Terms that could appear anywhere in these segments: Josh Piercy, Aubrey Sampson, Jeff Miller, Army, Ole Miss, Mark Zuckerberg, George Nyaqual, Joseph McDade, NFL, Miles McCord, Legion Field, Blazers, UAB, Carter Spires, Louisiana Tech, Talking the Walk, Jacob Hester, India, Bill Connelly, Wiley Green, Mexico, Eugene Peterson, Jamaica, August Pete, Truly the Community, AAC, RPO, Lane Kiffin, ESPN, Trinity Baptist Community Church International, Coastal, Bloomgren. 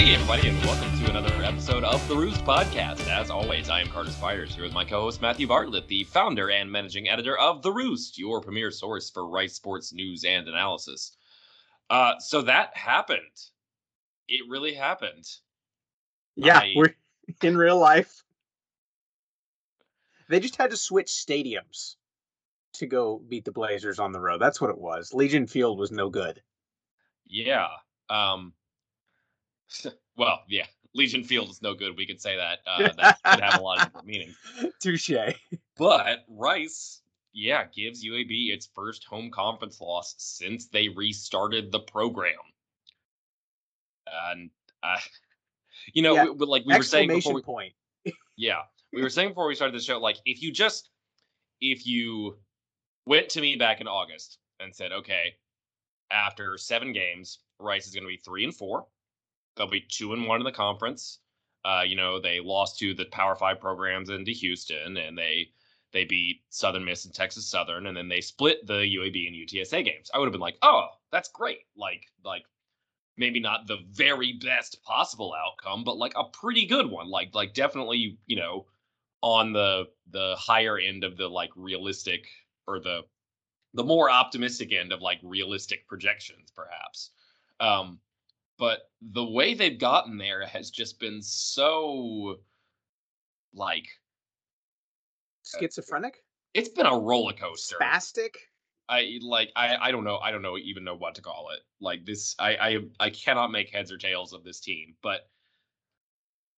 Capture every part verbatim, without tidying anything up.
Hey everybody, and welcome to another episode of The Roost Podcast. As always, I am Carter Spires, here with my co-host Matthew Bartlett, the founder and managing editor of The Roost, your premier source for Rice sports news and analysis. Uh, so that happened. It really happened. Yeah, I... we're in real life. They just had to switch stadiums to go beat the Blazers on the road. That's what it was. Legion Field was no good. Yeah. Um... Well, yeah, Legion Field is no good. We could say that. Uh, that could have a lot of different meanings. Touche. But Rice, yeah, gives U A B its first home conference loss since they restarted the program. And, uh, you know, yeah. we, like we were saying before. We, point. yeah, we were saying before we started the show, like, if you just, if you went to me back in August and said, okay, after seven games, Rice is going to be three and four. They'll be two and one in the conference. Uh, you know, they lost to the Power Five programs and to Houston, and they they beat Southern Miss and Texas Southern, and then they split the U A B and U T S A games. I would have been like, oh, that's great. Like, like maybe not the very best possible outcome, but like a pretty good one. Like, like definitely, you know, on the the higher end of the like realistic or the the more optimistic end of like realistic projections, perhaps. Um But the way they've gotten there has just been so, like... schizophrenic? It's been a roller coaster. Spastic? I, like, I, I don't know. I don't know even know what to call it. Like, this... I, I, I cannot make heads or tails of this team. But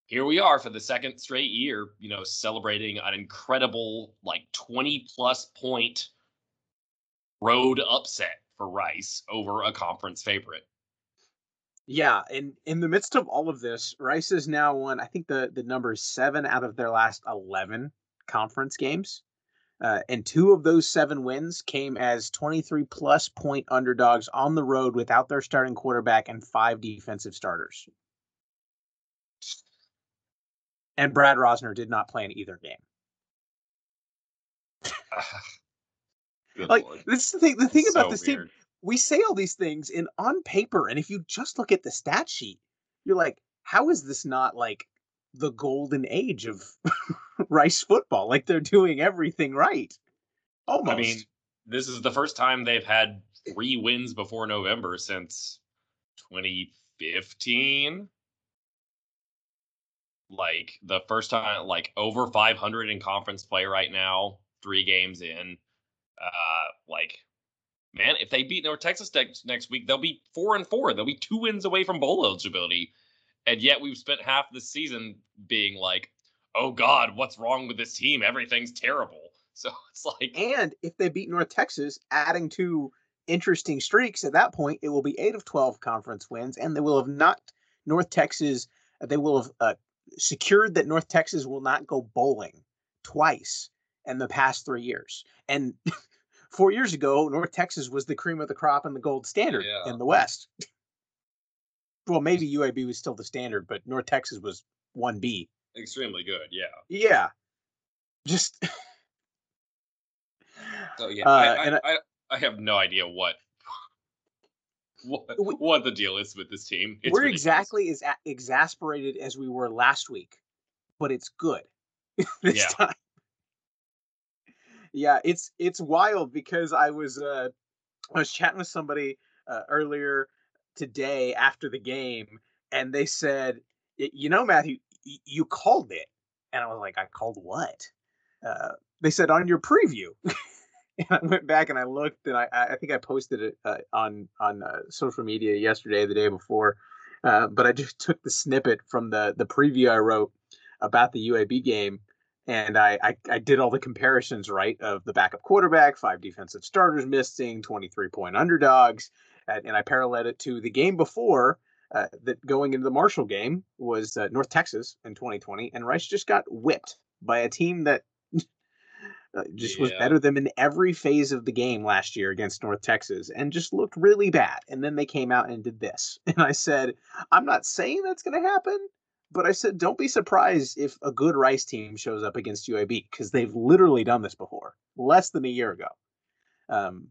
here we are for the second straight year, you know, celebrating an incredible, like, twenty-plus point road upset for Rice over a conference favorite. Yeah, and in the midst of all of this, Rice has now won, I think the, the number is seven out of their last eleven conference games. Uh, and two of those seven wins came as twenty-three plus point underdogs on the road without their starting quarterback and five defensive starters. And Brad Rosner did not play in either game. Like, Lord. This is the thing, the thing That's about so this weird. Team. We say all these things in on paper, and if you just look at the stat sheet, you're like, how is this not like the golden age of Rice football? Like, they're doing everything right. Almost. I mean, this is the first time they've had three wins before November since twenty fifteen. Like, the first time, like, over five hundred in conference play right now, three games in. Uh, like... Man, if they beat North Texas next week, they'll be four and four. They'll be two wins away from bowl eligibility. And yet we've spent half the season being like, oh, God, what's wrong with this team? Everything's terrible. So it's like. And if they beat North Texas, adding two interesting streaks at that point, it will be eight of twelve conference wins. And they will have knocked North Texas. They will have uh, secured that North Texas will not go bowling twice in the past three years. And. Four years ago, North Texas was the cream of the crop and the gold standard yeah. in the West. Well, maybe U A B was still the standard, but North Texas was one B. Extremely good, yeah. Yeah. Just... so, yeah, uh, I, I, and I, I, I have no idea what what, we, what the deal is with this team. It's we're ridiculous. Exactly as exasperated as we were last week, but it's good this yeah. time. Yeah, it's it's wild because I was uh, I was chatting with somebody uh, earlier today after the game, and they said, you know, Matthew, y- you called it. And I was like, I called what? Uh, they said on your preview. And I went back and I looked, and I, I think I posted it uh, on, on uh, social media yesterday, the day before. Uh, but I just took the snippet from the, the preview I wrote about the U A B game. And I, I, I did all the comparisons, right, of the backup quarterback, five defensive starters missing, twenty-three point underdogs. And, and I paralleled it to the game before uh, that going into the Marshall game was uh, North Texas in twenty twenty. And Rice just got whipped by a team that just yeah. was better than in every phase of the game last year against North Texas and just looked really bad. And then they came out and did this. And I said, I'm not saying that's going to happen. But I said, don't be surprised if a good Rice team shows up against U A B because they've literally done this before, less than a year ago. Um,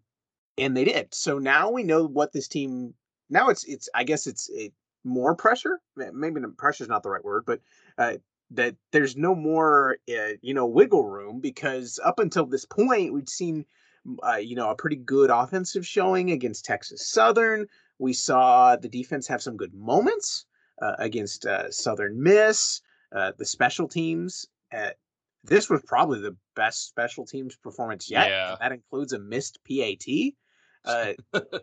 and they did. So now we know what this team now it's it's I guess it's it, more pressure. Maybe pressure is not the right word, but uh, that there's no more, uh, you know, wiggle room, because up until this point, we'd seen, uh, you know, a pretty good offensive showing against Texas Southern. We saw the defense have some good moments uh, against uh, Southern Miss, uh, the special teams. At, this was probably the best special teams performance yet. Yeah. That includes a missed P A T. Uh,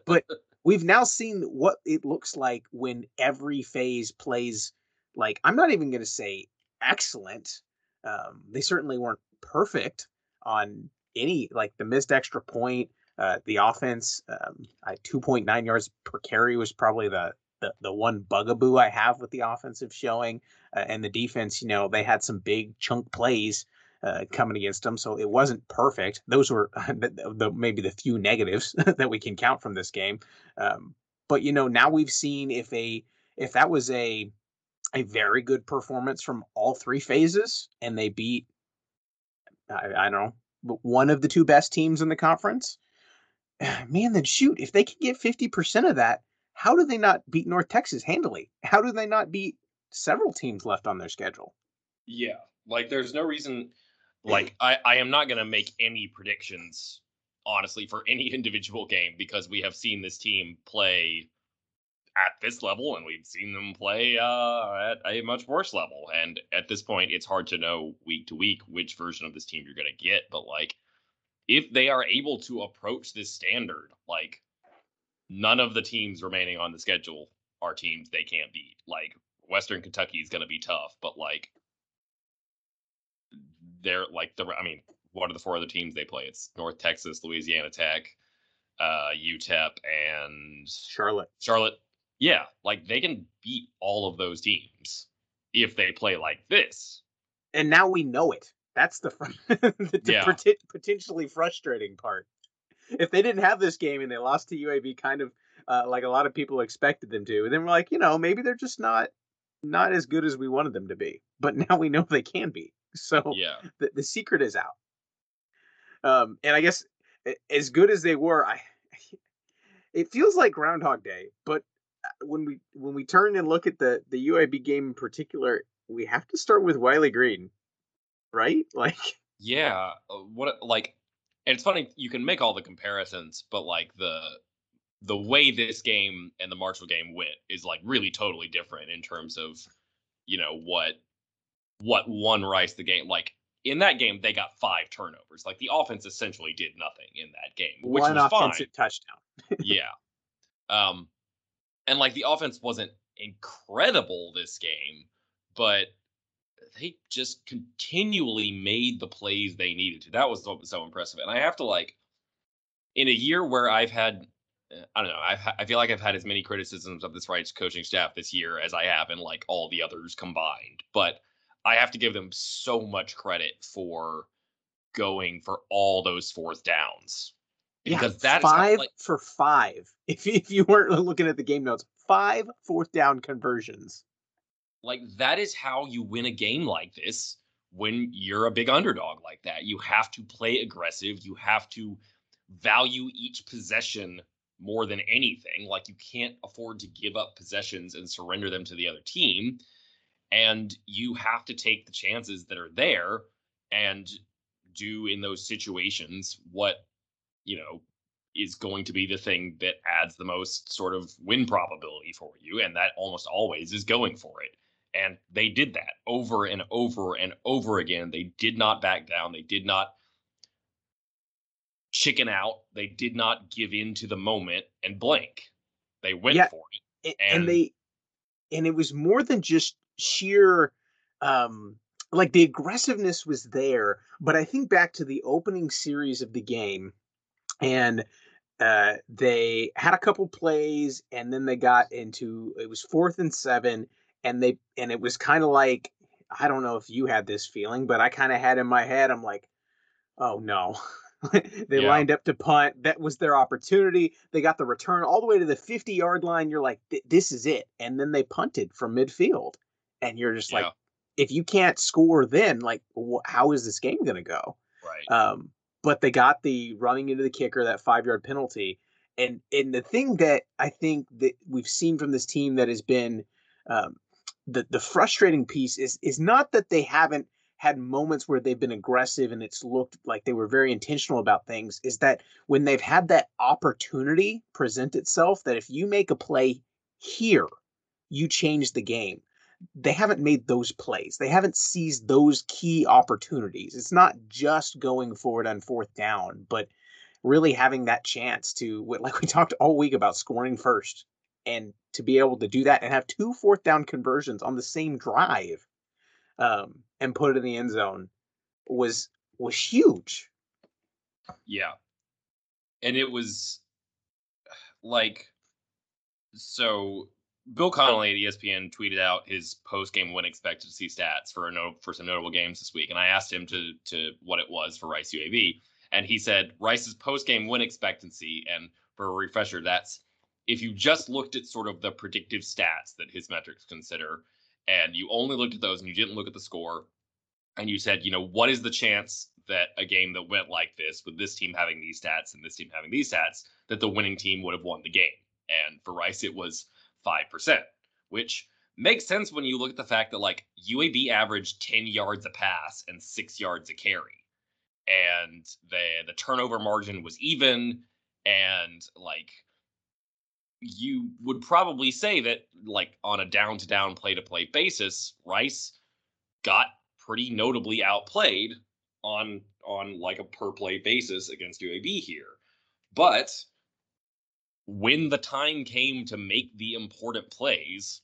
but we've now seen what it looks like when every phase plays, like, I'm not even going to say excellent. Um, they certainly weren't perfect on any, like the missed extra point, uh, the offense, um, I, two point nine yards per carry was probably the, the, the one bugaboo I have with the offensive showing, uh, and the defense, you know, they had some big chunk plays uh, coming against them. So it wasn't perfect. Those were the, the, maybe the few negatives that we can count from this game. Um, but, you know, now we've seen if a, if that was a, a very good performance from all three phases, and they beat, I, I don't know, one of the two best teams in the conference, man, then shoot, if they could get fifty percent of that, how do they not beat North Texas handily? How do they not beat several teams left on their schedule? Yeah. Like, there's no reason, like, I, I am not going to make any predictions, honestly, for any individual game, because we have seen this team play at this level, and we've seen them play uh, at a much worse level. And at this point, it's hard to know week to week which version of this team you're going to get. But, like, if they are able to approach this standard, like, none of the teams remaining on the schedule are teams they can't beat. Like, Western Kentucky is going to be tough, but, like, they're, like, the I mean, what are the four other teams they play? It's North Texas, Louisiana Tech, uh, U T E P, and Charlotte. Charlotte. Yeah, like, they can beat all of those teams if they play like this. And now we know it. That's the, the yeah. pot- potentially frustrating part. If they didn't have this game and they lost to U A B kind of uh, like a lot of people expected them to, and then we're like, you know, maybe they're just not not as good as we wanted them to be. But now we know they can be. So yeah. the, the secret is out. Um, and I guess as good as they were, I it feels like Groundhog Day, but when we when we turn and look at the, the U A B game in particular, we have to start with Wiley Green, right? Like, yeah, what like, and it's funny, you can make all the comparisons, but like the the way this game and the Marshall game went is like really totally different in terms of, you know, what what won Rice the game. Like in that game, they got five turnovers. Like the offense essentially did nothing in that game, which One was fine. One offensive touchdown. yeah. Um. And, like, the offense wasn't incredible this game, but they just continually made the plays they needed to. That was what was so impressive. And I have to, like, in a year where I've had, I don't know, I've, I feel like I've had as many criticisms of this Rice coaching staff this year as I have in, like, all the others combined. But I have to give them so much credit for going for all those fourth downs. Because yeah, that five is like, for five. If if you weren't looking at the game notes, five fourth down conversions. Like, that is how you win a game like this when you're a big underdog like that. You have to play aggressive. You have to value each possession more than anything. Like, you can't afford to give up possessions and surrender them to the other team. And you have to take the chances that are there and do in those situations what you know, is going to be the thing that adds the most sort of win probability for you. And that almost always is going for it. And they did that over and over and over again. They did not back down. They did not chicken out. They did not give in to the moment and blink. They went yeah, for it. And, and they, and it was more than just sheer, um, like the aggressiveness was there, but I think back to the opening series of the game, and uh, they had a couple plays, and then they got into, it was fourth and seven, and they and it was kind of like, I don't know if you had this feeling, but I kind of had in my head, I'm like, oh no, they yeah. lined up to punt. That was their opportunity. They got the return all the way to the fifty-yard line. You're like, this is it. And then they punted from midfield. And you're just yeah. like, if you can't score then, like, wh- how is this game going to go? Right. Um, But they got the running into the kicker, that five-yard penalty, And and the thing that I think that we've seen from this team that has been um, the the frustrating piece is is not that they haven't had moments where they've been aggressive and it's looked like they were very intentional about things, is that when they've had that opportunity present itself, that if you make a play here, you change the game. They haven't made those plays. They haven't seized those key opportunities. It's not just going forward on fourth down, but really having that chance to, like we talked all week about, scoring first, and to be able to do that and have two fourth down conversions on the same drive um, and put it in the end zone was, was huge. Yeah. And it was like, so Bill Connelly at E S P N tweeted out his post-game win expectancy stats for a no, for some notable games this week, and I asked him to to what it was for Rice U A B, and he said Rice's post-game win expectancy, and for a refresher, that's if you just looked at sort of the predictive stats that his metrics consider, and you only looked at those and you didn't look at the score, and you said, you know, what is the chance that a game that went like this, with this team having these stats and this team having these stats, that the winning team would have won the game? And for Rice, it was five percent, which makes sense when you look at the fact that, like, U A B averaged ten yards a pass and six yards a carry, and the the turnover margin was even, and, like, you would probably say that, like, on a down-to-down, play-to-play basis, Rice got pretty notably outplayed on, on like, a per-play basis against U A B here. But when the time came to make the important plays,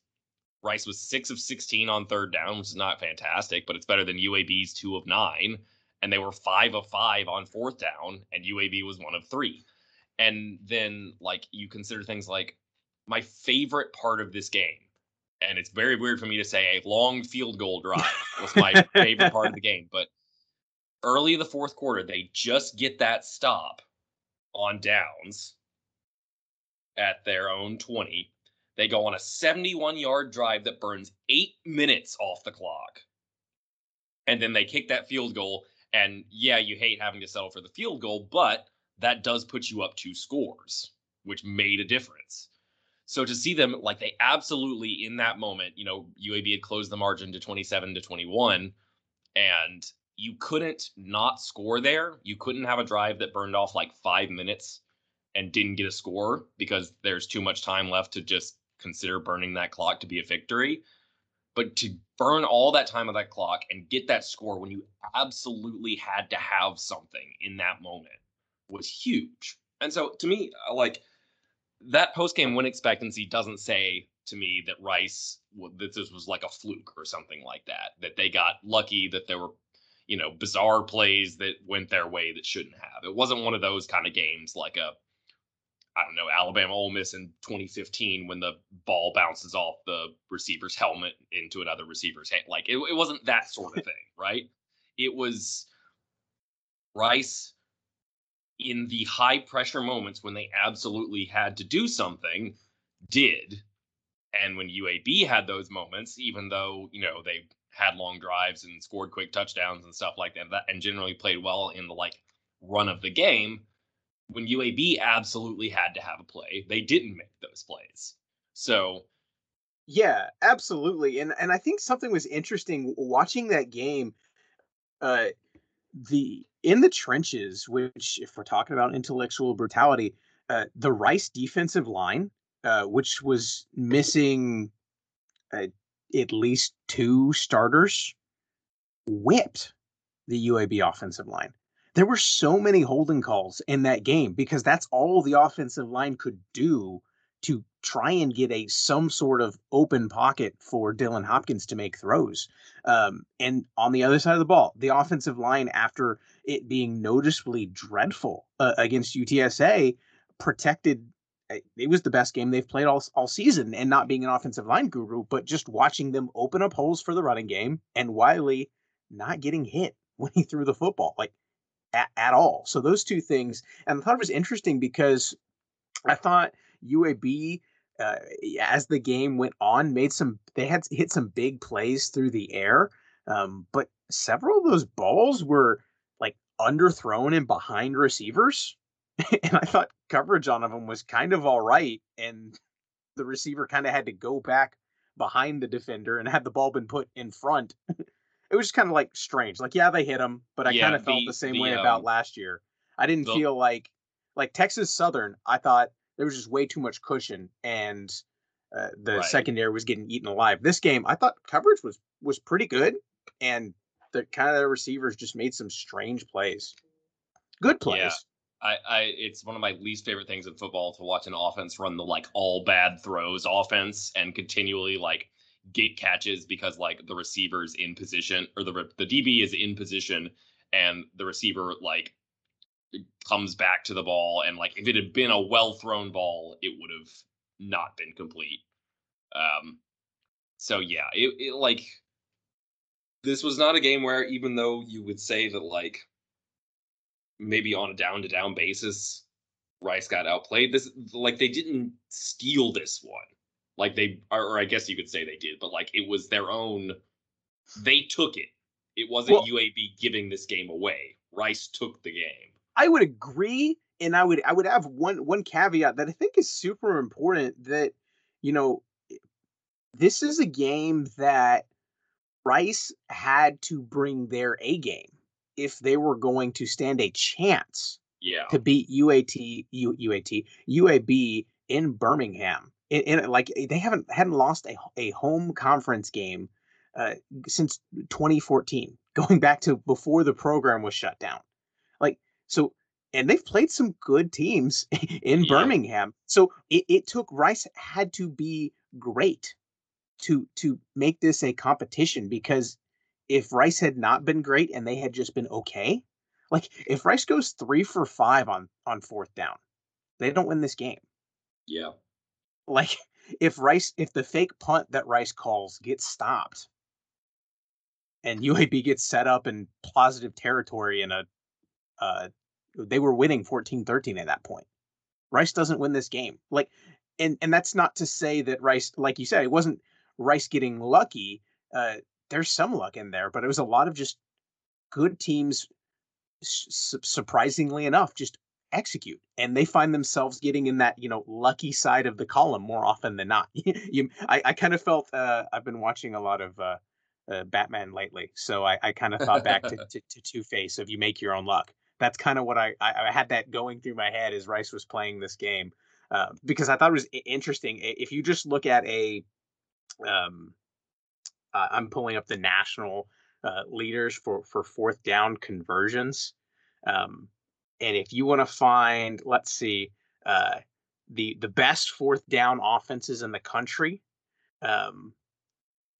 Rice was six of sixteen on third down, which is not fantastic, but it's better than U A B's two of nine. And they were five of five on fourth down, and U A B was one of three. And then, like, you consider things like my favorite part of this game, and it's very weird for me to say a long field goal drive was my favorite part of the game, but early in the fourth quarter, they just get that stop on downs at their own twenty. They go on a seventy-one yard drive that burns eight minutes off the clock. And then they kick that field goal. And yeah, you hate having to settle for the field goal, but that does put you up two scores, which made a difference. So to see them, like, they absolutely in that moment, you know, U A B had closed the margin to twenty-seven to twenty-one, and you couldn't not score there. You couldn't have a drive that burned off like five minutes and didn't get a score, because there's too much time left to just consider burning that clock to be a victory. But to burn all that time of that clock and get that score when you absolutely had to have something in that moment was huge. And so to me, like, that post-game win expectancy doesn't say to me that Rice, that this was like a fluke or something like that, that they got lucky, that there were, you know, bizarre plays that went their way that shouldn't have. It wasn't one of those kind of games like a, I don't know, Alabama Ole Miss in twenty fifteen when the ball bounces off the receiver's helmet into another receiver's hand. Like, it, it wasn't that sort of thing, right? It was Rice in the high pressure moments when they absolutely had to do something, did. And when U A B had those moments, even though, you know, they had long drives and scored quick touchdowns and stuff like that, that and generally played well in the, like, run of the game, when U A B absolutely had to have a play, they didn't make those plays. So, yeah, absolutely. And and I think something was interesting watching that game, uh, the in the trenches, which, if we're talking about intellectual brutality, uh, the Rice defensive line, uh, which was missing uh, at least two starters, whipped the U A B offensive line. There were so many holding calls in that game because that's all the offensive line could do to try and get a some sort of open pocket for Dylan Hopkins to make throws. Um, and on the other side of the ball, the offensive line, after it being noticeably dreadful uh, against U T S A, protected. It was the best game they've played all, all season, and not being an offensive line guru, but just watching them open up holes for the running game and Wiley not getting hit when he threw the football. Like, At, at all. So those two things. And I thought it was interesting because I thought U A B, uh, as the game went on, made some, they had hit some big plays through the air. Um, but several of those balls were, like, underthrown and behind receivers. and I thought coverage on him was kind of all right. And the receiver kind of had to go back behind the defender, and had the ball been put in front, it was just kind of like strange. Like, yeah, they hit him, but I yeah, kind of felt the same the, way um, about last year. I didn't the, feel like, like Texas Southern, I thought there was just way too much cushion, and uh, the right. secondary was getting eaten alive. This game, I thought coverage was, was pretty good. And the kind of the receivers just made some strange plays. Good plays. Yeah. I, I, it's one of my least favorite things in football to watch an offense run the like all bad throws offense and continually like gate catches because like the receiver's in position or the the D B is in position and the receiver like comes back to the ball, and like if it had been a well thrown ball, it would have not been complete. Um, so yeah, it, it like this was not a game where, even though you would say that like maybe on a down-to-down basis, Rice got outplayed. This, like, they didn't steal this one. Like, they, or I guess you could say they did, but, like, it was their own. They took it. It wasn't well, U A B giving this game away. Rice took the game. I would agree, and I would I would have one one caveat that I think is super important, that, you know, this is a game that Rice had to bring their A game if they were going to stand a chance yeah. to beat U A T, U, U A T, U A B in Birmingham. In, in, like, they haven't hadn't lost a, a home conference game uh, since twenty fourteen, going back to before the program was shut down. Like, so, and they've played some good teams in yeah. Birmingham. So it, it took Rice had to be great to to make this a competition, because if Rice had not been great and they had just been okay, like if Rice goes three for five on, on fourth down, they don't win this game. Yeah. Like if Rice, if the fake punt that Rice calls gets stopped and U A B gets set up in positive territory in a, uh, they were winning fourteen thirteen at that point. Rice doesn't win this game. Like, and, and that's not to say that Rice, like you said, it wasn't Rice getting lucky. Uh, There's some luck in there, but it was a lot of just good teams, su- surprisingly enough, just execute. And they find themselves getting in that, you know, lucky side of the column more often than not. you, I, I kind of felt uh, I've been watching a lot of uh, uh, Batman lately, so I, I kind of thought back to, to, to Two-Face of you make your own luck. That's kind of what I, I, I had that going through my head as Rice was playing this game, uh, because I thought it was interesting. If you just look at a um, – Uh, I'm pulling up the national uh, leaders for, for fourth down conversions. Um, and if you want to find, let's see, uh, the the best fourth down offenses in the country, um,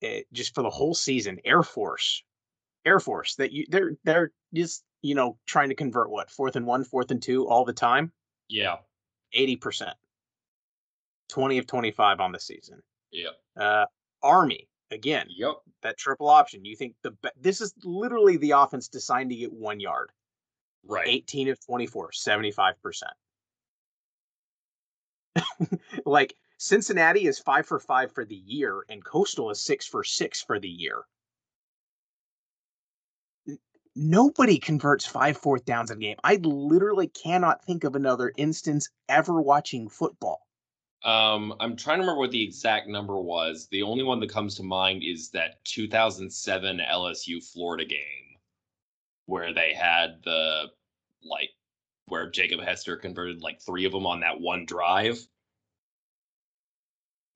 it, just for the whole season, Air Force, Air Force, that you they're they're just, you know, trying to convert what, fourth and one, fourth and two all the time. Yeah, eighty percent, twenty of twenty-five on the season. Yeah, uh, Army. Again, yep. That triple option. You think the be- this is literally the offense designed to get one yard. Right. eighteen of twenty-four, seventy-five percent. Like, Cincinnati is five for five for the year, and Coastal is six for six for the year. Nobody converts five fourth downs in a game. I literally cannot think of another instance ever watching football. Um, I'm trying to remember what the exact number was. The only one that comes to mind is that two thousand seven L S U Florida game where they had the, like, where Jacob Hester converted like three of them on that one drive.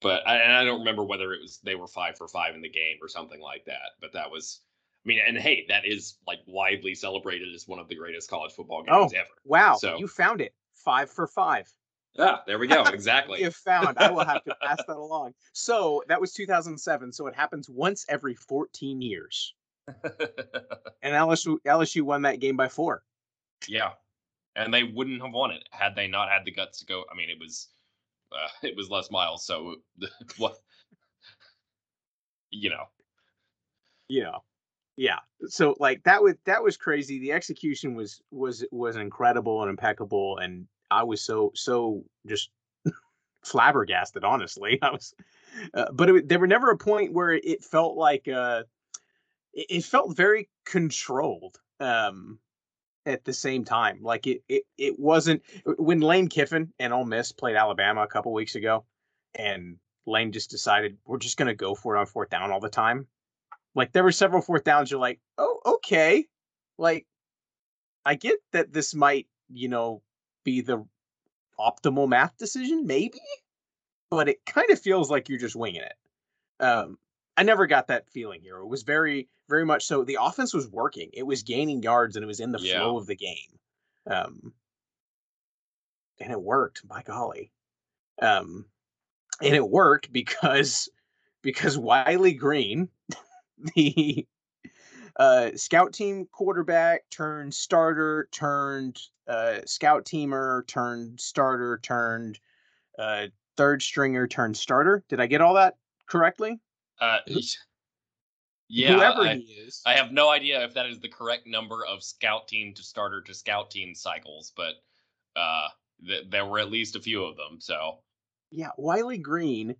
But I, and I don't remember whether it was, they were five for five in the game or something like that. But that was, I mean, and hey, that is like widely celebrated as one of the greatest college football games oh, ever. Wow. So, you found it. Five for five. Yeah, there we go. Exactly. If found, I will have to pass that along. So that was two thousand seven. So it happens once every fourteen years. And L S U, L S U won that game by four. Yeah. And they wouldn't have won it had they not had the guts to go. I mean, it was uh, it was Les Miles. So, what? you know. You know. Yeah. So like that was that was crazy. The execution was was was incredible and impeccable, and I was so, so just flabbergasted, honestly. I was, uh, but it, there were never a point where it felt like, uh, it, it felt very controlled. Um, at the same time. Like it, it, it wasn't when Lane Kiffin and Ole Miss played Alabama a couple weeks ago, and Lane just decided we're just going to go for it on fourth down all the time. Like there were several fourth downs. You're like, oh, okay. Like I get that this might, you know, be the optimal math decision, maybe, but it kind of feels like you're just winging it. Um, I never got that feeling here. It was very, very much so. The offense was working. It was gaining yards, and it was in the yeah. flow of the game. Um, and it worked, by golly. Um, and it worked because because Wiley Green, the uh, scout team quarterback turned starter, turned uh, scout teamer, turned starter, turned uh, third stringer, turned starter. Did I get all that correctly? Uh, yeah, whoever I, he is. I have no idea if that is the correct number of scout team to starter to scout team cycles, but uh, th- there were at least a few of them. So, yeah, Wiley Green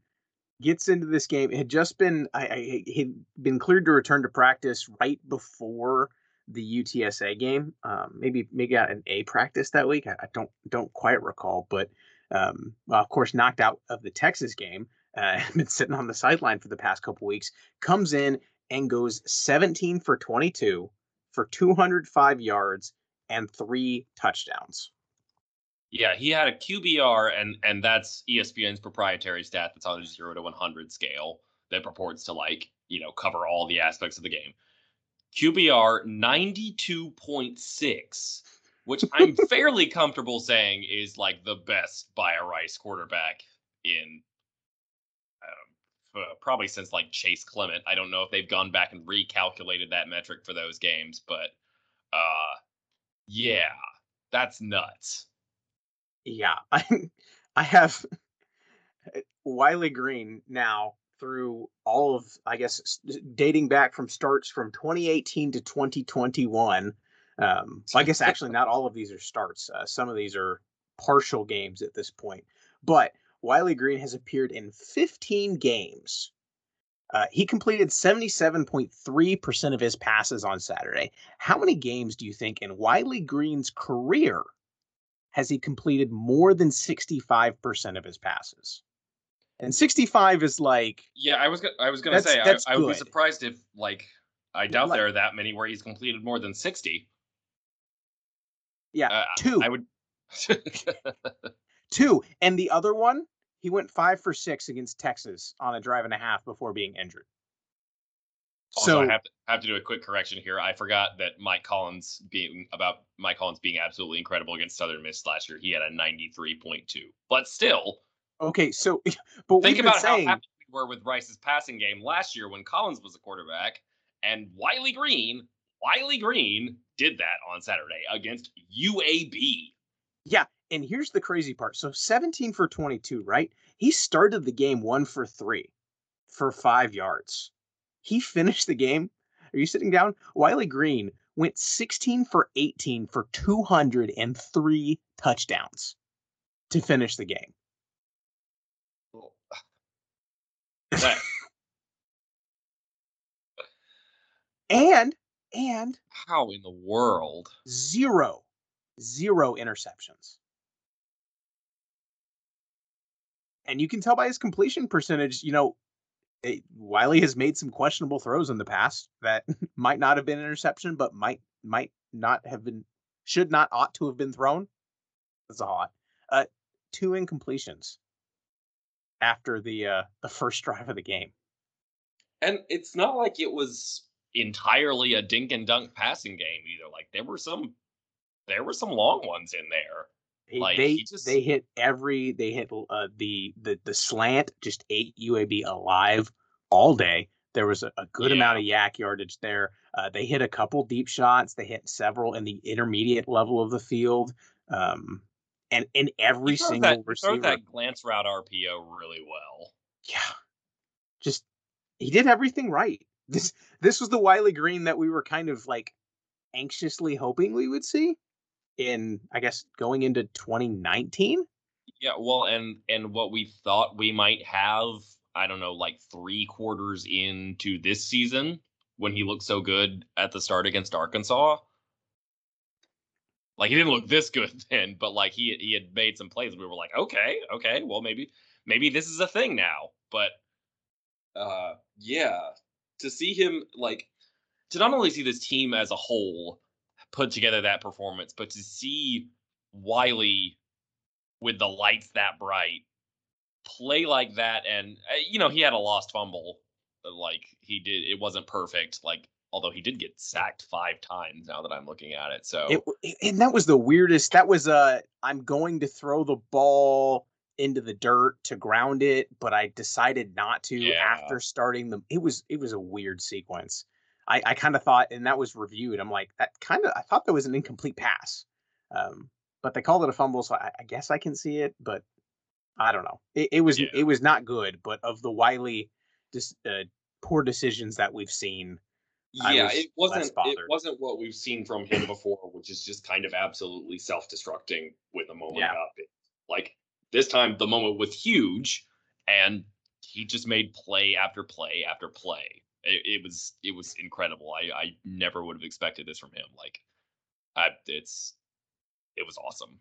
gets into this game. It had just been I, I had been cleared to return to practice right before the U T S A game. Um, maybe maybe got an A practice that week. I, I don't don't quite recall, but um, well, of course, knocked out of the Texas game. Uh, been sitting on the sideline for the past couple weeks, comes in and goes seventeen for twenty-two for two hundred five yards and three touchdowns. Yeah, he had a Q B R, and and that's E S P N's proprietary stat that's on a zero to one hundred scale that purports to, like, you know, cover all the aspects of the game. Q B R ninety-two point six, which I'm fairly comfortable saying is, like, the best by a Rice quarterback in Uh, probably since like Chase Clement. I don't know if they've gone back and recalculated that metric for those games, but uh, yeah, that's nuts. Yeah, I I have Wiley Green now through all of, I guess, dating back from starts from twenty eighteen to twenty twenty-one. Um, so I guess actually not all of these are starts. Uh, some of these are partial games at this point, but Wiley Green has appeared in fifteen games. Uh, he completed seventy-seven point three percent of his passes on Saturday. How many games do you think in Wiley Green's career has he completed more than sixty-five percent of his passes? And sixty-five is like... Yeah, I was, I was going to say, I, I would be surprised if, like, I doubt like, there are that many where he's completed more than sixty. Yeah, uh, two. I would... Two. And the other one, he went five for six against Texas on a drive and a half before being injured. Also, so I have to, have to do a quick correction here. I forgot that Mike Collins being about Mike Collins being absolutely incredible against Southern Miss last year. He had a ninety-three point two, but still. OK, so but think about saying, how happy we were with Rice's passing game last year when Collins was a quarterback and Wiley Green. Wiley Green did that on Saturday against U A B. Yeah. And here's the crazy part. So seventeen for twenty-two, right? He started the game one for three for five yards. He finished the game. Are you sitting down? Wiley Green went sixteen for eighteen for two hundred three touchdowns to finish the game. Cool. Right. and, and. How in the world? Zero, zero interceptions. And you can tell by his completion percentage, you know, it, Wiley has made some questionable throws in the past that might not have been an interception, but might might not have been, should not, ought to have been thrown. That's a lot. Uh, two incompletions after the uh, the first drive of the game. And it's not like it was entirely a dink and dunk passing game either. Like there were some, there were some long ones in there. Like they just... they hit every they hit uh, the the the slant just ate U A B alive all day. There was a, a good yeah. amount of yak yardage there. Uh, they hit a couple deep shots. They hit several in the intermediate level of the field. Um, and in every single that, receiver, he that glance route R P O really well. Yeah, just he did everything right. This this was the Wiley Green that we were kind of like anxiously hoping we would see in, I guess, going into twenty nineteen? Yeah, well, and and what we thought we might have, I don't know, like three quarters into this season when he looked so good at the start against Arkansas. Like, he didn't look this good then, but like he he had made some plays. We were like, okay, okay, well maybe maybe this is a thing now. But uh, yeah, to see him, like, to not only see this team as a whole put together that performance, but to see Wiley with the lights that bright play like that, and you know, he had a lost fumble. Like, he did, it wasn't perfect. Like, although he did get sacked five times now that I'm looking at it. So, it, and that was the weirdest. That was a, I'm going to throw the ball into the dirt to ground it, but I decided not to yeah. after starting them. It was, it was a weird sequence. I, I kind of thought, and that was reviewed. I'm like, that kind of, I thought that was an incomplete pass, um, but they called it a fumble. So I, I guess I can see it, but I don't know. It, it was, yeah. it was not good, but of the Wiley just uh, poor decisions that we've seen. Yeah, was it wasn't it wasn't what we've seen from him before, which is just kind of absolutely self-destructing with a moment yeah. up. Like, this time, the moment was huge, and he just made play after play after play. It, it was it was incredible. I, I never would have expected this from him. Like, I it's it was awesome.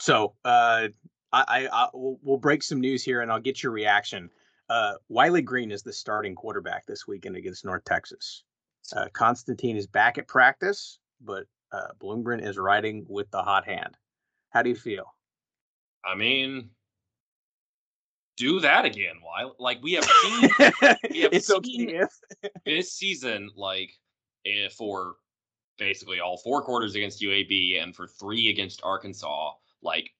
So, uh, I, I, I we'll, we'll break some news here, and I'll get your reaction. Uh, Wiley Green is the starting quarterback this weekend against North Texas. Uh, Constantine is back at practice, but uh, Bloomgren is riding with the hot hand. How do you feel? I mean, do that again, Wiley. Like, we have seen, we have it's seen okay if. this season, like, for basically all four quarters against U A B and for three against Arkansas, like,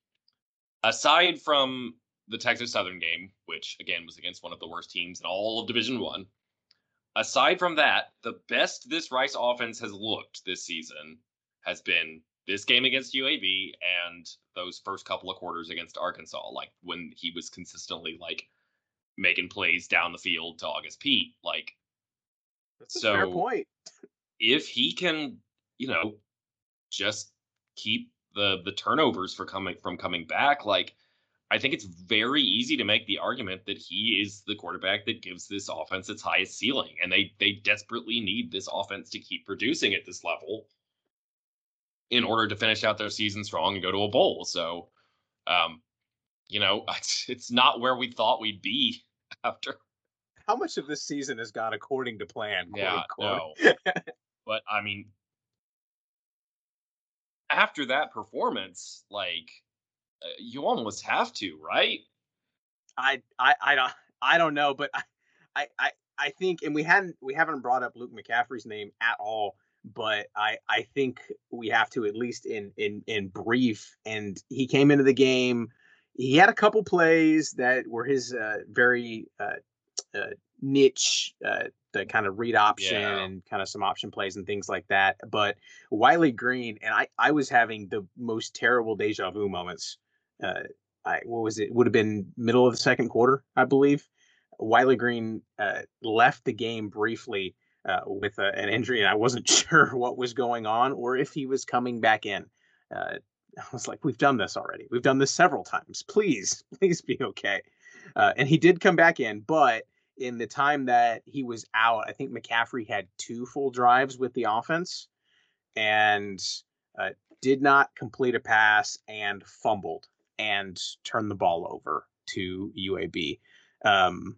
aside from the Texas Southern game, which again was against one of the worst teams in all of Division One. Aside from that, the best this Rice offense has looked this season has been this game against U A B and those first couple of quarters against Arkansas, like when he was consistently like making plays down the field to August Pete. Like, that's a so fair point. If he can, you know, just keep the the turnovers for coming from coming back, like, I think it's very easy to make the argument that he is the quarterback that gives this offense its highest ceiling. And they they desperately need this offense to keep producing at this level in order to finish out their season strong and go to a bowl. So, um, you know, it's, it's not where we thought we'd be after. How much of this season has gone according to plan? Yeah, no. But, I mean, after that performance, like, Uh, you almost have to, right? I, I, I don't, I don't know, but I, I, I think, and we hadn't, we haven't brought up Luke McCaffrey's name at all, but I, I think we have to, at least in, in, in brief. And he came into the game. He had a couple plays that were his uh, very uh, uh, niche, uh, the kind of read option yeah. and kind of some option plays and things like that. But Wiley Green, and I, I was having the most terrible deja vu moments. Uh, I, what was it? Would have been middle of the second quarter, I believe. Wiley Green uh, left the game briefly uh, with a, an injury, and I wasn't sure what was going on or if he was coming back in. Uh, I was like, we've done this already. We've done this several times. Please, please be okay. Uh, and he did come back in, but in the time that he was out, I think McCaffrey had two full drives with the offense and uh, did not complete a pass and fumbled and turned the ball over to U A B. Um,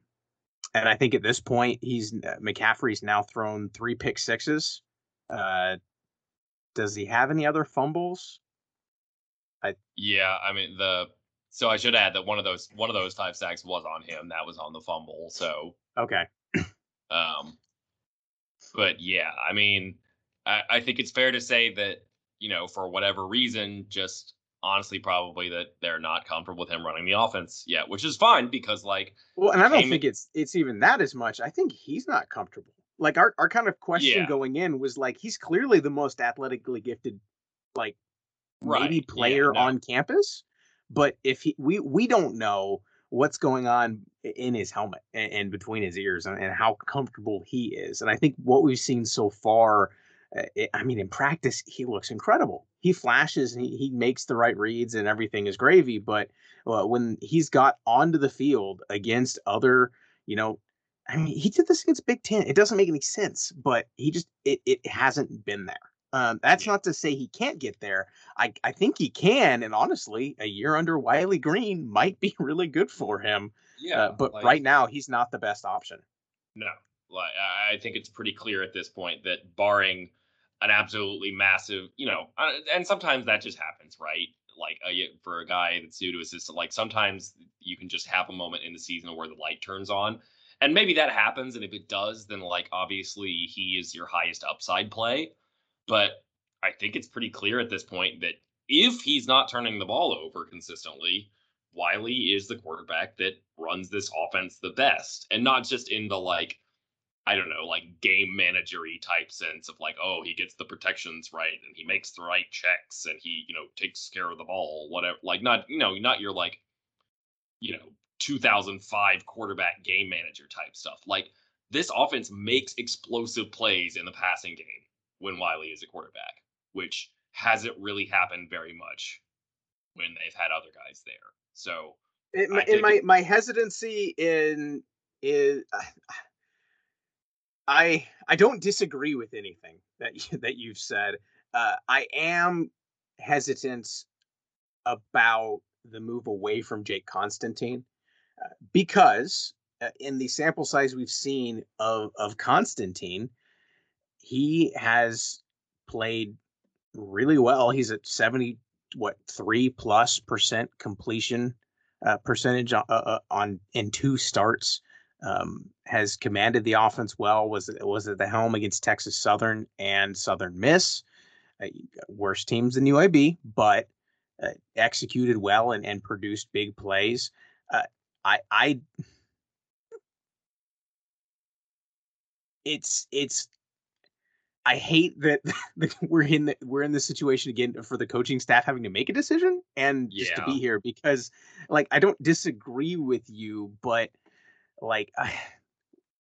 and I think at this point, he's uh, McCaffrey's now thrown three pick sixes. Uh, does he have any other fumbles? I Yeah, I mean, the... So I should add that one of those one of those five sacks was on him. That was on the fumble. So okay. um, but yeah, I mean, I, I think it's fair to say that, you know, for whatever reason, just honestly, probably that they're not comfortable with him running the offense yet, which is fine because like. Well, and I don't think it's it's even that as much. I think he's not comfortable. Like our our kind of question yeah. going in was like, he's clearly the most athletically gifted, like right. maybe player yeah, no. on campus. But if he, we we don't know what's going on in his helmet and, and between his ears and, and how comfortable he is. And I think what we've seen so far, uh, it, I mean, in practice, he looks incredible. He flashes and he, he makes the right reads and everything is gravy. But uh, when he's got onto the field against other, you know, I mean, he did this against Big Ten. It doesn't make any sense, but he just it, it hasn't been there. Um, that's not to say he can't get there. I, I think he can. And honestly, a year under Wiley Green might be really good for him. Yeah, uh, but like, right now, he's not the best option. No, like, I think it's pretty clear at this point that barring an absolutely massive, you know, and sometimes that just happens, right? Like a, for a guy that's due to assist, like sometimes you can just have a moment in the season where the light turns on. And maybe that happens. And if it does, then like, obviously he is your highest upside play. But I think it's pretty clear at this point that if he's not turning the ball over consistently, Wiley is the quarterback that runs this offense the best. And not just in the, like, I don't know, like game manager-y type sense of like, oh, he gets the protections right and he makes the right checks and he, you know, takes care of the ball, whatever. Like, not, you know, not your like, you know, two thousand five quarterback game manager type stuff. Like, this offense makes explosive plays in the passing game when Wiley is a quarterback, which hasn't really happened very much when they've had other guys there. So, it, my, my it, my hesitancy in is uh, I I don't disagree with anything that you, that you've said. Uh, I am hesitant about the move away from Jake Constantine uh, because uh, in the sample size we've seen of of Constantine, he has played really well. He's at seventy, what, three plus percent completion uh, percentage on, uh, on in two starts. Um, has commanded the offense well. Was was at the helm against Texas Southern and Southern Miss, uh, worse teams than U A B, but uh, executed well and, and produced big plays. Uh, I I it's it's. I hate that we're in the, we're in this situation again for the coaching staff having to make a decision and just yeah. to be here, because like, I don't disagree with you, but like I,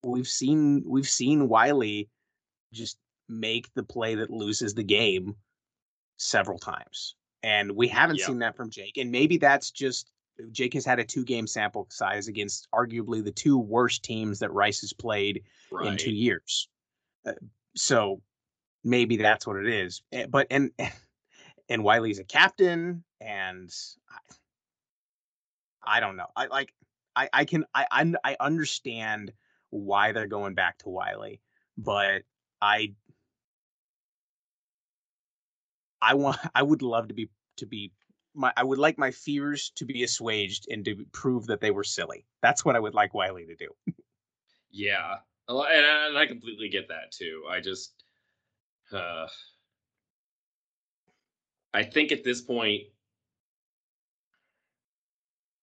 we've seen, we've seen Wiley just make the play that loses the game several times. And we haven't yep. seen that from Jake. And maybe that's just, Jake has had a two game sample size against arguably the two worst teams that Rice has played right. in two years. Uh, so, maybe that's what it is, but and and Wiley's a captain, and I, I don't know. I like I I can I I understand why they're going back to Wiley, but I I want I would love to be to be my I would like my fears to be assuaged and to prove that they were silly. That's what I would like Wiley to do. Yeah, and I completely get that too. I just. Uh, I think at this point,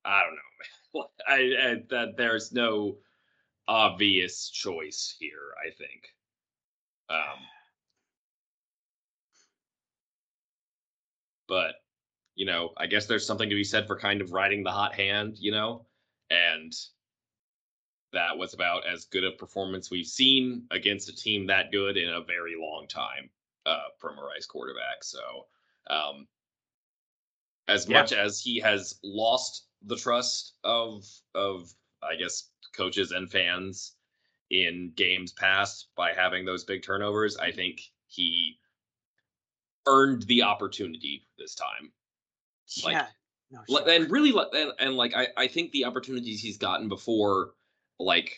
I don't know. I, I that there's no obvious choice here. I think. Um, but you know, I guess there's something to be said for kind of riding the hot hand, you know, and that was about as good a performance we've seen against a team that good in a very long time uh, from a Rice quarterback. So um, as yeah. much as he has lost the trust of, of, I guess, coaches and fans in games past by having those big turnovers, I think he earned the opportunity this time. Like, yeah. No, sure. And really, and, and like, I, I think the opportunities he's gotten before, like,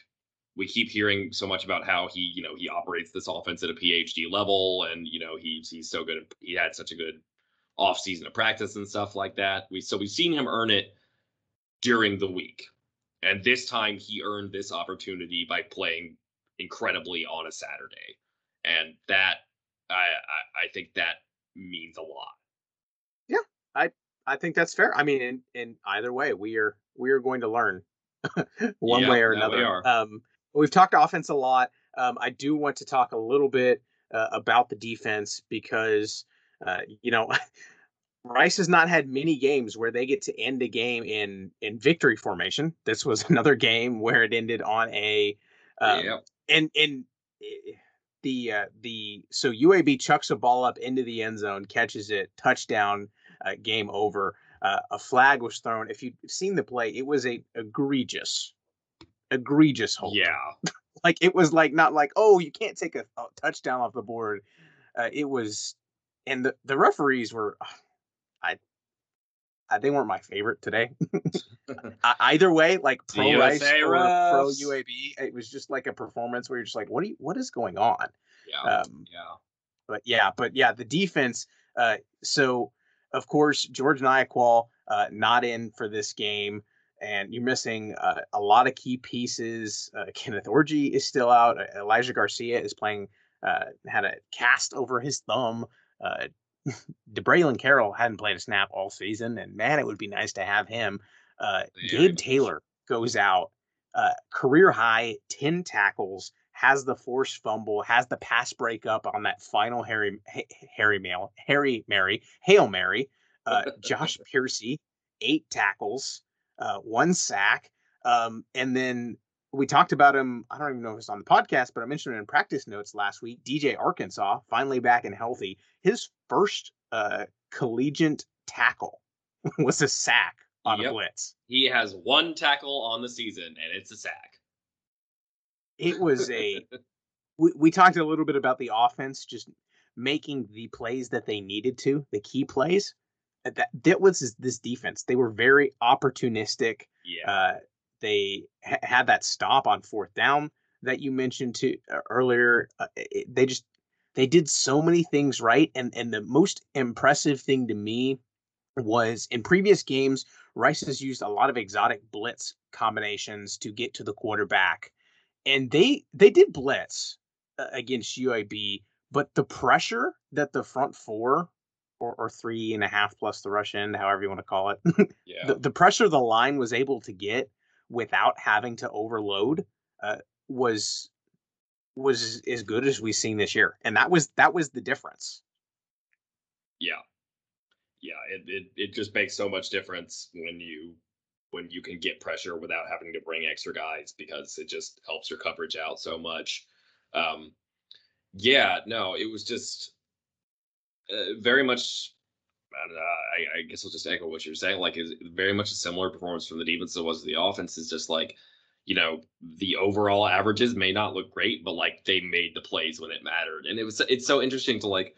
we keep hearing so much about how he, you know, he operates this offense at a PhD level, and you know he's he's so good. He had such a good off season of practice and stuff like that. We so we've seen him earn it during the week, and this time he earned this opportunity by playing incredibly on a Saturday, and that I I, I think that means a lot. Yeah, I I think that's fair. I mean, in, in either way, we are we are going to learn. One yeah, way or another. We um, we've talked offense a lot. Um, I do want to talk a little bit uh, about the defense because, uh, you know, Rice has not had many games where they get to end a game in, in victory formation. This was another game where it ended on a um, yeah. and and the uh, the so U A B chucks a ball up into the end zone, catches it, touchdown, uh, game over. Uh, a flag was thrown. If you've seen the play, it was a egregious, egregious hold. Yeah, like it was like not like, oh, you can't take a, a touchdown off the board. Uh, it was, and the, the referees were, I, I they weren't my favorite today. I, either way, like pro Rice or pro U A B, it was just like a performance where you're just like, what do you, what is going on? Yeah, um, yeah, but yeah, but yeah, the defense. Uh, so of course, George Nyaqual uh, not in for this game. And you're missing uh, a lot of key pieces. Uh, Kenneth Orji is still out. Uh, Elijah Garcia is playing, uh, had a cast over his thumb. Uh, DeBraylon Carroll hadn't played a snap all season. And, man, it would be nice to have him. Uh, yeah. Gabe Taylor goes out. Uh, career high, ten tackles, has the forced fumble, has the pass breakup on that final Harry, Harry, Mail, Harry Mary, Hail Mary. Uh, Josh Piercy, eight tackles. Uh, one sack. Um, and then we talked about him. I don't even know if it's on the podcast, but I mentioned it in practice notes last week. D J Arkansas, finally back and healthy. His first uh, collegiate tackle was a sack on yep. a blitz. He has one tackle on the season, and it's a sack. It was a... we, we talked a little bit about the offense, just making the plays that they needed to, the key plays. That that was this defense. They were very opportunistic. Yeah. Uh, they ha- had that stop on fourth down that you mentioned to uh, earlier. Uh, it, they just they did so many things right. And and the most impressive thing to me was in previous games, Rice has used a lot of exotic blitz combinations to get to the quarterback, and they they did blitz uh, against U A B, but the pressure that the front four. Or, or three and a half plus the rush end, however you want to call it. Yeah. the, the pressure the line was able to get without having to overload uh, was was as good as we've seen this year, and that was that was the difference. Yeah, yeah, it it it just makes so much difference when you when you can get pressure without having to bring extra guys, because it just helps your coverage out so much. Um, yeah, no, it was just. Uh, very much, I don't know, I, I guess I'll just echo what you're saying. Like, is very much a similar performance from the defense as it was the offense. Is just like, you know, the overall averages may not look great, but like they made the plays when it mattered. And it was it's so interesting to like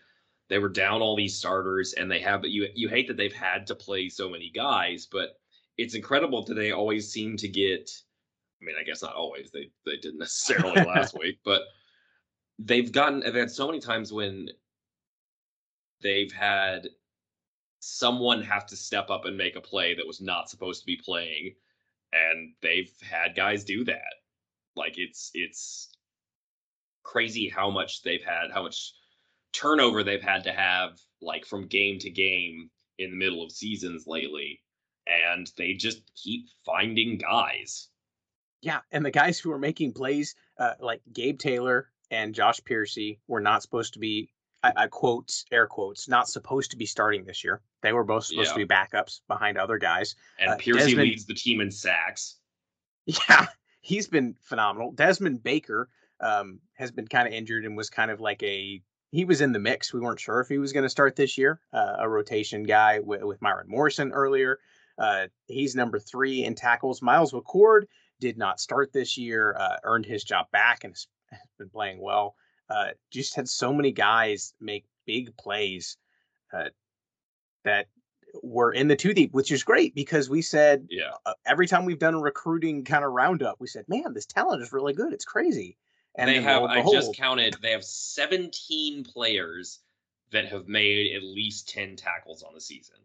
they were down all these starters, and they have you you hate that they've had to play so many guys, but it's incredible that they always seem to get. I mean, I guess not always. They they didn't necessarily last week, but they've gotten they've had so many times when. They've had someone have to step up and make a play that was not supposed to be playing, and they've had guys do that. Like, it's it's crazy how much they've had, how much turnover they've had to have, like, from game to game in the middle of seasons lately, and they just keep finding guys. Yeah, and the guys who are making plays, uh, like Gabe Taylor and Josh Piercy, were not supposed to be I, I quotes, air quotes, not supposed to be starting this year. They were both supposed yeah. to be backups behind other guys. And uh, Piercy Desmond, leads the team in sacks. Yeah, he's been phenomenal. Desmond Baker um, has been kind of injured and was kind of like a, he was in the mix. We weren't sure if he was going to start this year. Uh, a rotation guy with, with Myron Morrison earlier. Uh, he's number three in tackles. Miles McCord did not start this year, uh, earned his job back and has been playing well. Uh, just had so many guys make big plays uh, that were in the two deep, which is great because we said yeah. uh, every time we've done a recruiting kind of roundup, we said, man, this talent is really good. It's crazy. And they have, I just counted, they have seventeen players that have made at least ten tackles on the season.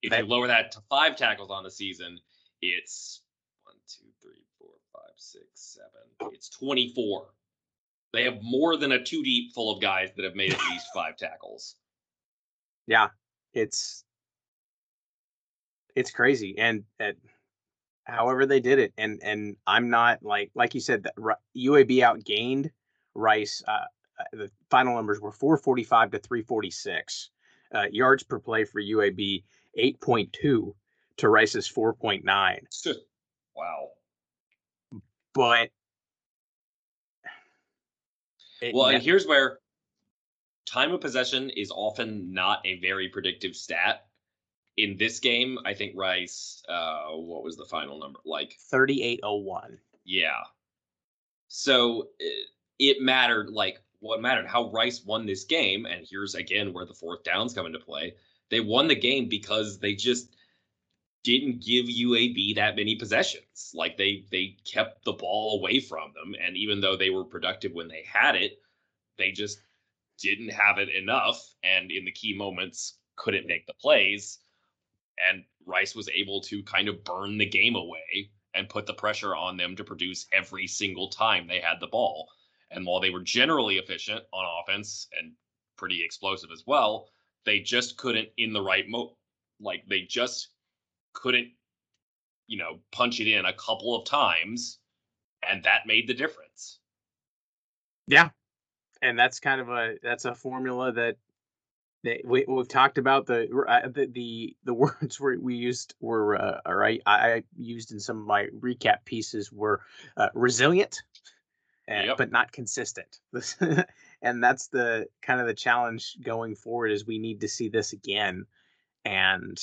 If that, you lower that to five tackles on the season, it's one, two, three, six, seven. It's twenty-four. They have more than a two deep full of guys that have made at least five tackles. Yeah, it's it's crazy, and, and however they did it, and and I'm not like like you said that U A B outgained Rice. Uh, the final numbers were four forty-five to three forty-six. Uh, yards per play for U A B eight point two to Rice's four point nine. Wow. But well, and here's where time of possession is often not a very predictive stat. In this game, I think Rice, uh, what was the final number? Like thirty-eight oh one. Yeah. So it, it mattered. Like what mattered, how Rice won this game. And here's again where the fourth downs come into play. They won the game because they just didn't give U A B that many possessions. Like they they kept the ball away from them. And even though they were productive when they had it, they just didn't have it enough. And in the key moments, couldn't make the plays. And Rice was able to kind of burn the game away and put the pressure on them to produce every single time they had the ball. And while they were generally efficient on offense and pretty explosive as well, they just couldn't in the right mo like they just couldn't, you know, punch it in a couple of times, and that made the difference. Yeah. And that's kind of a that's a formula that that we, we've talked about. The uh, the, the the words we we used were uh, all right. I, I used in some of my recap pieces were uh, resilient. And, yep. But not consistent. And that's the kind of the challenge going forward, is we need to see this again, and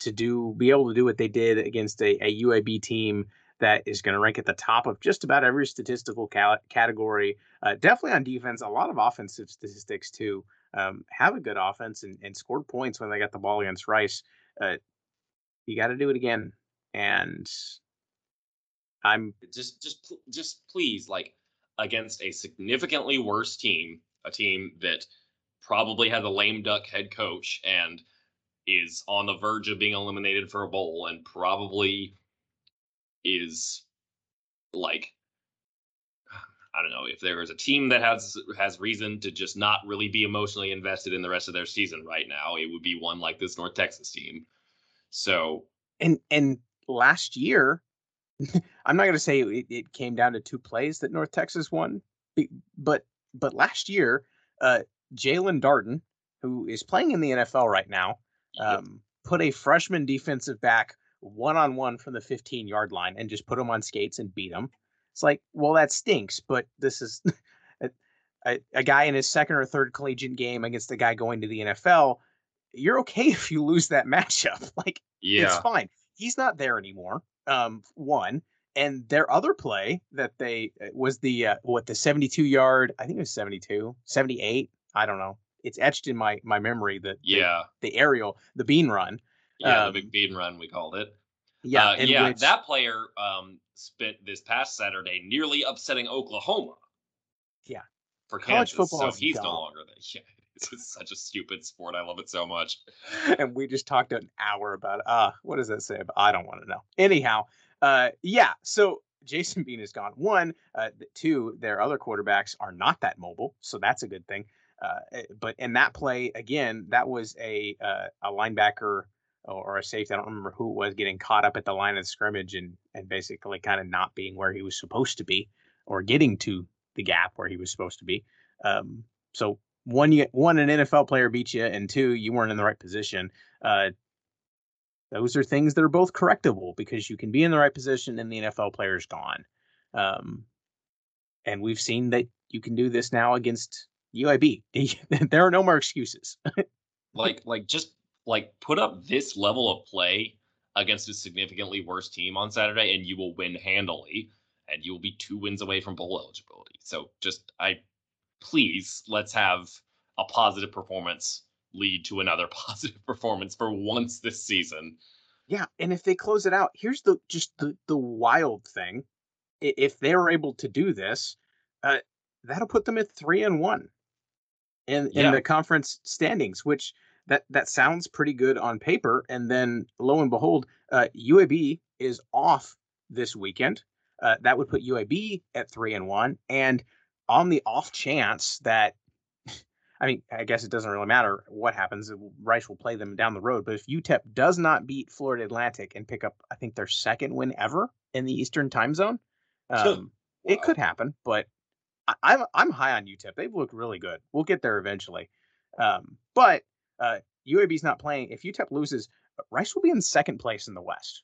to do be able to do what they did against a, a U A B team that is going to rank at the top of just about every statistical cal- category, uh, definitely on defense, a lot of offensive statistics too, um, have a good offense and, and scored points when they got the ball against Rice. Uh, you got to do it again. And I'm just just just please, like, against a significantly worse team, a team that probably had a lame duck head coach and is on the verge of being eliminated for a bowl and probably is, like, I don't know, if there is a team that has has reason to just not really be emotionally invested in the rest of their season right now, it would be one like this North Texas team. So and and last year, I'm not going to say it, it came down to two plays that North Texas won, but but last year, uh, Jalen Darden, who is playing in the N F L right now, um, yep. put a freshman defensive back one-on-one from the fifteen-yard line and just put him on skates and beat him. It's like, well, that stinks, but this is a, a, a guy in his second or third collegiate game against a guy going to the N F L. You're okay if you lose that matchup. Like, yeah. It's fine. He's not there anymore. Um, one, and their other play that they was the uh, what the seventy-two yard, I think it was seventy-two, seventy-eight. I don't know. It's etched in my my memory that yeah the, the aerial, the bean run. Yeah, um, the big bean run we called it. Yeah, uh, yeah. Which, that player um spent this past Saturday nearly upsetting Oklahoma. Yeah, for Kansas, college football. So he's dumb. No longer there. Yeah, it's just such a stupid sport. I love it so much. And we just talked an hour about it. Uh, what does that say? I don't want to know. Anyhow, uh, yeah. So Jason Bean is gone. One, uh, two, their other quarterbacks are not that mobile, so that's a good thing. Uh, but in that play, again, that was a uh, a linebacker or a safety, I don't remember who it was, getting caught up at the line of scrimmage and and basically kind of not being where he was supposed to be or getting to the gap where he was supposed to be. Um, so. One, you, one, an N F L player beat you, and two, you weren't in the right position. Uh, those are things that are both correctable because you can be in the right position and the N F L player is gone. Um, and we've seen that you can do this now against U A B. There are no more excuses. like, like just like put up this level of play against a significantly worse team on Saturday, and you will win handily, and you will be two wins away from bowl eligibility. So just I. Please, let's have a positive performance lead to another positive performance for once this season. Yeah, and if they close it out, here's the just the, the wild thing. If they were able to do this, uh, that'll put them at three and one in, yeah. in the conference standings, which that, that sounds pretty good on paper. And then lo and behold, uh, U A B is off this weekend. Uh, that would put U A B at three and one. And on the off chance that, I mean, I guess it doesn't really matter what happens. Rice will play them down the road. But if U T E P does not beat Florida Atlantic and pick up, I think, their second win ever in the Eastern time zone, um, wow. it could happen. But I, I'm I'm high on U T E P. They've looked really good. We'll get there eventually. Um, but uh, U A B's not playing. If U T E P loses, Rice will be in second place in the West.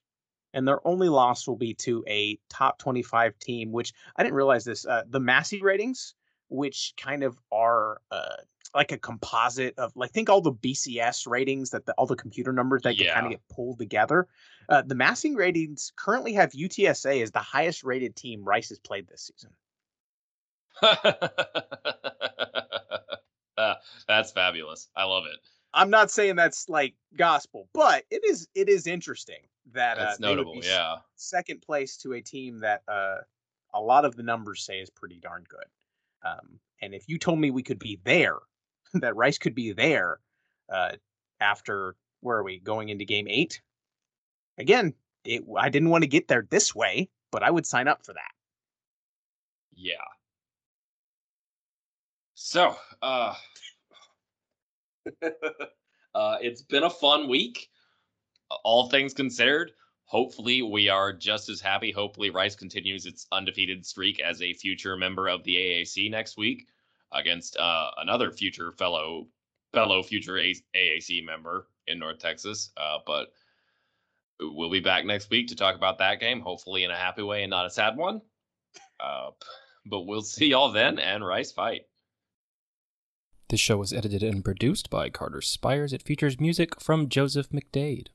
And their only loss will be to a top twenty-five team, which I didn't realize this. Uh, the Massey ratings, which kind of are uh, like a composite of, like, think all the B C S ratings that the, all the computer numbers that yeah. kind of get pulled together. Uh, the Massey ratings currently have U T S A as the highest rated team Rice has played this season. uh, that's fabulous. I love it. I'm not saying that's like gospel, but it is it is interesting that uh, that's notable. Yeah, second place to a team that uh, a lot of the numbers say is pretty darn good. Um, and if you told me we could be there, that Rice could be there uh, after where are we going into game eight? Again, it, I didn't want to get there this way, but I would sign up for that. Yeah. So, uh, uh, it's been a fun week. All things considered, hopefully we are just as happy. Hopefully Rice continues its undefeated streak as a future member of the A A C next week against uh, another future fellow fellow future A A C member in North Texas. Uh, but we'll be back next week to talk about that game, hopefully in a happy way and not a sad one. Uh, but we'll see y'all then, and Rice fight. This show was edited and produced by Carter Spires. It features music from Joseph McDade.